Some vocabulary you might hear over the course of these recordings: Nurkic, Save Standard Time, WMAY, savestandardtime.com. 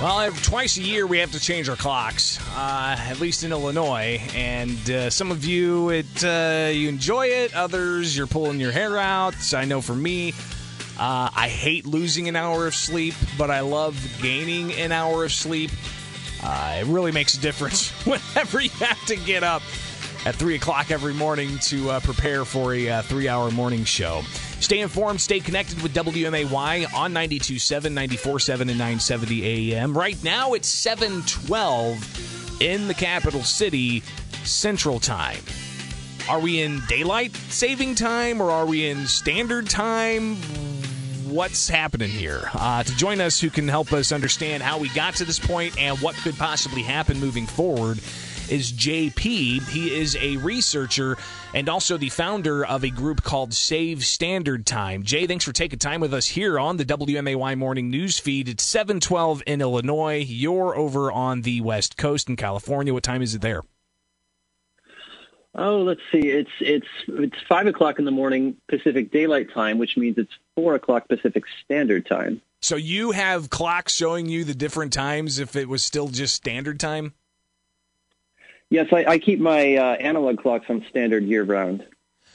Well, twice a year we have to change our clocks, at least in Illinois. And some of you, you enjoy it. Others, you're pulling your hair out. I know for me, I hate losing an hour of sleep, but I love gaining an hour of sleep. It really makes a difference whenever you have to get up at 3 o'clock every morning to prepare for a three-hour morning show. Stay informed, stay connected with WMAY on 92.7, 94.7, and 970 AM. Right now, it's 7:12 in the capital city, Central Time. Are we in daylight saving time, or are we in standard time? What's happening here? To join us, who can help us understand how we got to this point and what could possibly happen moving forward, is JP. He is a researcher and also the founder of a group called Save Standard Time. Jay, thanks for taking time with us here on the WMAY Morning News Feed. It's 7:12 in Illinois. You're over on the West Coast in California. What time is it there? Oh, let's see. It's 5 o'clock in the morning Pacific Daylight Time, which means it's 4 o'clock Pacific Standard Time. So you have clocks showing you the different times if it was still just standard time? Yes, I keep my analog clocks on standard year-round.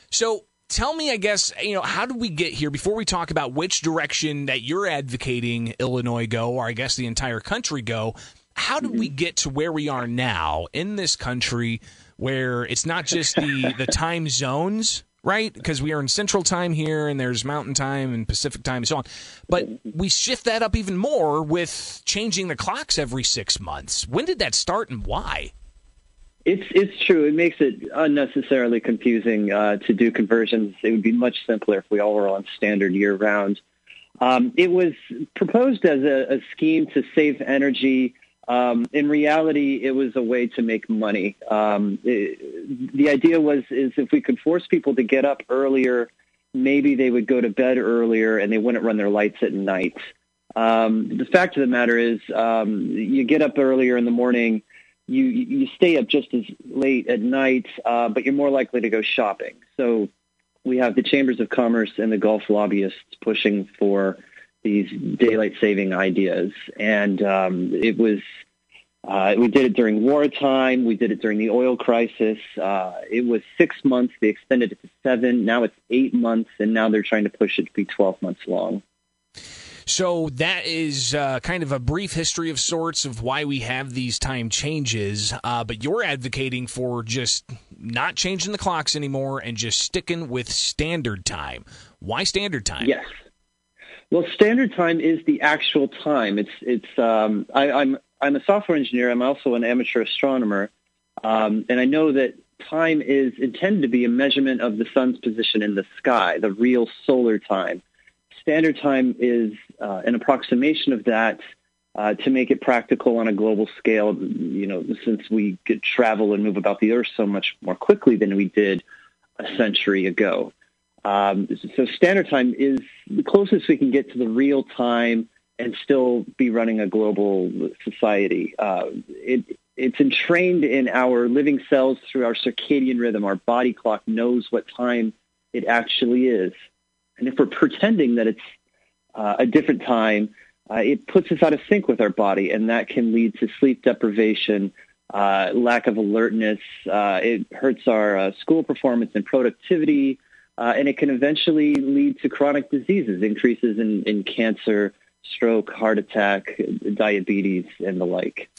So tell me, I guess, how did we get here? Before we talk about which direction that you're advocating Illinois go, or I guess the entire country go, how did we get to where we are now in this country where it's not just the time zones, right? Because we are in Central Time here, and there's Mountain Time and Pacific Time and so on. But we shift that up even more with changing the clocks every 6 months. When did that start and why? It's true. It makes it unnecessarily confusing to do conversions. It would be much simpler if we all were on standard year-round. It was proposed as a scheme to save energy. In reality, it was a way to make money. The idea is if we could force people to get up earlier, maybe they would go to bed earlier and they wouldn't run their lights at night. The fact of the matter is you get up earlier in the morning. You stay up just as late at night, but you're more likely to go shopping. So we have the Chambers of Commerce and the golf lobbyists pushing for these daylight saving ideas. And we did it during wartime. We did it during the oil crisis. It was 6 months. They extended it to 7. Now it's 8 months. And now they're trying to push it to be 12 months long. So that is kind of a brief history of sorts of why we have these time changes, but you're advocating for just not changing the clocks anymore and just sticking with standard time. Why standard time? Yes. Well, standard time is the actual time. I'm a software engineer. I'm also an amateur astronomer, and I know that time is intended to be a measurement of the sun's position in the sky, the real solar time. Standard time is an approximation of that to make it practical on a global scale. Since we could travel and move about the Earth so much more quickly than we did a century ago. So standard time is the closest we can get to the real time and still be running a global society. It's entrained in our living cells through our circadian rhythm. Our body clock knows what time it actually is. And if we're pretending that it's a different time, it puts us out of sync with our body, and that can lead to sleep deprivation, lack of alertness. It hurts our school performance and productivity, and it can eventually lead to chronic diseases, increases in cancer, stroke, heart attack, diabetes, and the like.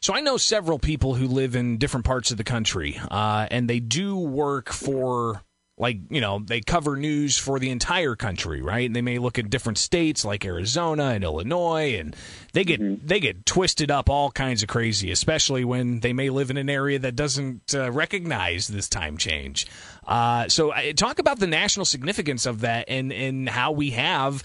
So I know several people who live in different parts of the country, and they do work for... they cover news for the entire country, right? And they may look at different states like Arizona and Illinois, and they get twisted up all kinds of crazy, especially when they may live in an area that doesn't recognize this time change. So talk about the national significance of that and how we have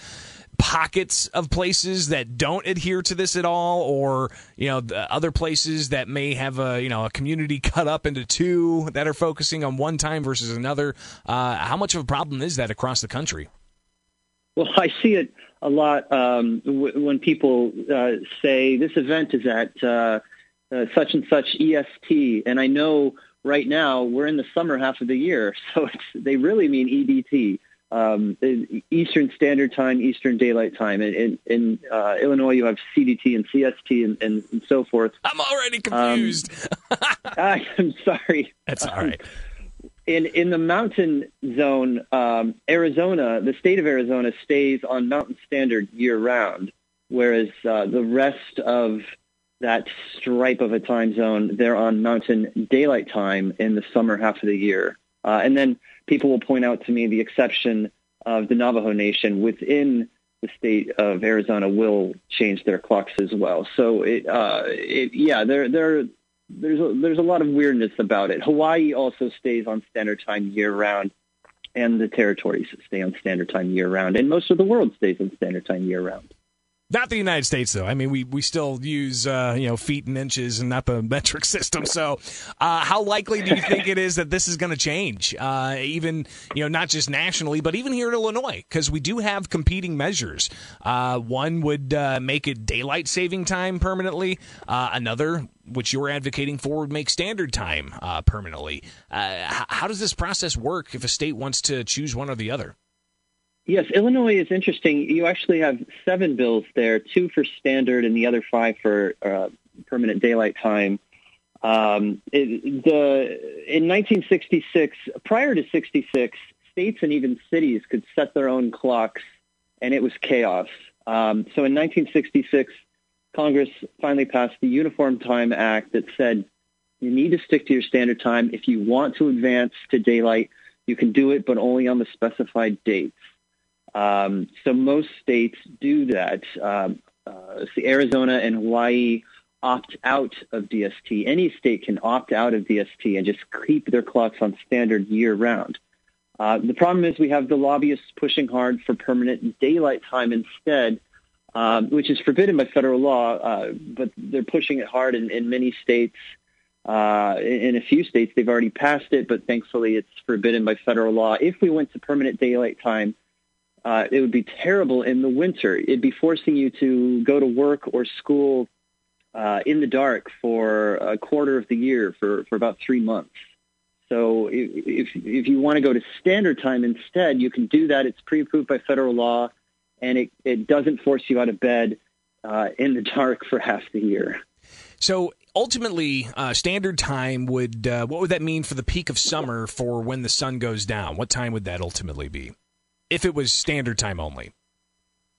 pockets of places that don't adhere to this at all, or the other places that may have a community cut up into two that are focusing on one time versus another. How much of a problem is that across the country? Well, I see it a lot when people say this event is at such and such EST, and I know right now we're in the summer half of the year, so they really mean EDT. Eastern Standard Time, Eastern Daylight Time. In Illinois, you have CDT and CST and so forth. I'm already confused. I'm sorry. That's all right. In the mountain zone, Arizona, the state of Arizona stays on Mountain Standard year-round, whereas the rest of that stripe of a time zone, they're on Mountain Daylight Time in the summer half of the year. And then people will point out to me the exception of the Navajo Nation within the state of Arizona will change their clocks as well. So there's a lot of weirdness about it. Hawaii also stays on Standard Time year-round, and the territories stay on Standard Time year-round, and most of the world stays on Standard Time year-round. Not the United States, though. I mean, we still use feet and inches and not the metric system. So how likely do you think it is that this is going to change, even, not just nationally, but even here in Illinois? Because we do have competing measures. One would make it daylight saving time permanently. Another, which you're advocating for, would make standard time permanently. How does this process work if a state wants to choose one or the other? Yes, Illinois is interesting. You actually have 7 bills there, 2 for standard and the other 5 for permanent daylight time. In 1966, prior to 66, states and even cities could set their own clocks, and it was chaos. So in 1966, Congress finally passed the Uniform Time Act that said you need to stick to your standard time. If you want to advance to daylight, you can do it, but only on the specified dates. So most states do that. Arizona and Hawaii opt out of DST. Any state can opt out of DST and just keep their clocks on standard year-round. The problem is we have the lobbyists pushing hard for permanent daylight time instead, which is forbidden by federal law, but they're pushing it hard in many states. In a few states, they've already passed it, but thankfully it's forbidden by federal law. If we went to permanent daylight time, it would be terrible in the winter. It'd be forcing you to go to work or school in the dark for a quarter of the year, for about 3 months. So if you want to go to standard time instead, you can do that. It's pre-approved by federal law, and it doesn't force you out of bed in the dark for half the year. So ultimately, standard time would what would that mean for the peak of summer for when the sun goes down? What time would that ultimately be? If it was standard time only.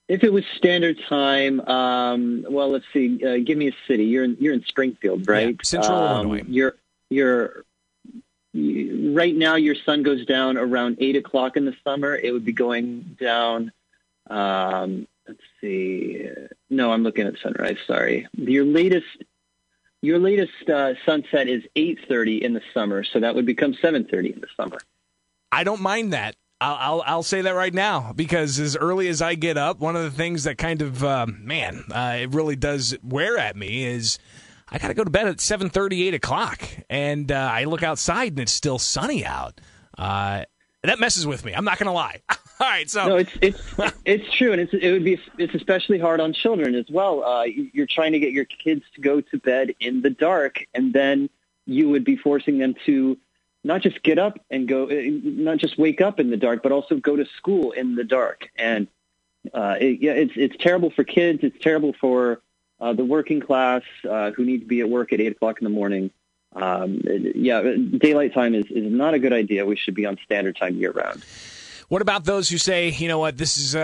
If it was standard time, well, let's see. Give me a city. You're in Springfield, right? Yeah, Central Illinois. Right now, your sun goes down around 8 o'clock in the summer. It would be going down. Let's see. No, I'm looking at sunrise. Sorry. Your latest sunset is 8:30 in the summer, so that would become 7:30 in the summer. I don't mind that. I'll say that right now, because as early as I get up, one of the things that kind of, it really does wear at me is I got to go to bed at 7:30, 8 o'clock. And I look outside and it's still sunny out. That messes with me. I'm not going to lie. All right. So no, it's true. And it's especially hard on children as well. You're trying to get your kids to go to bed in the dark, and then you would be forcing them to not just get up and go, not just wake up in the dark, but also go to school in the dark. And it's terrible for kids. It's terrible for the working class who need to be at work at 8 o'clock in the morning. Daylight time is not a good idea. We should be on standard time year round. What about those who say, you know what, this is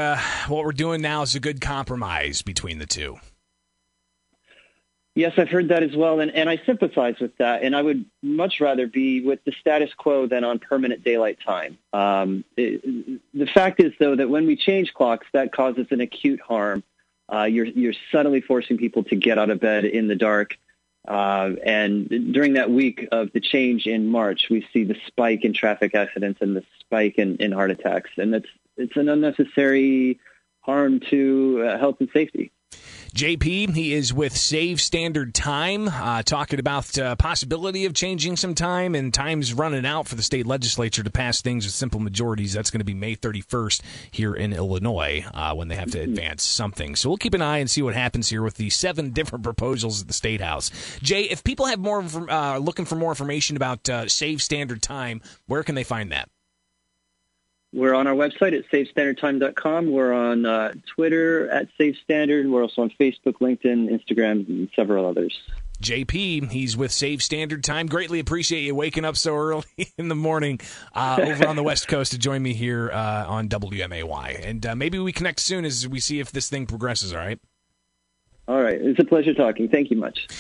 what we're doing now is a good compromise between the two? Yes, I've heard that as well, and I sympathize with that, and I would much rather be with the status quo than on permanent daylight time. The fact is, though, that when we change clocks, that causes an acute harm. You're suddenly forcing people to get out of bed in the dark, and during that week of the change in March, we see the spike in traffic accidents and the spike in heart attacks, and it's an unnecessary harm to health and safety. JP, he is with Save Standard Time, talking about the possibility of changing some time, and time's running out for the state legislature to pass things with simple majorities. That's going to be May 31st here in Illinois when they have to advance something. So we'll keep an eye and see what happens here with the 7 different proposals at the State House. Jay, if people have more looking for more information about Save Standard Time, where can they find that? We're on our website at savestandardtime.com. We're on Twitter at savestandard. We're also on Facebook, LinkedIn, Instagram, and several others. JP, he's with Save Standard Time. Greatly appreciate you waking up so early in the morning over on the West Coast to join me here on WMAY. And maybe we connect soon as we see if this thing progresses, all right? All right. It's a pleasure talking. Thank you much.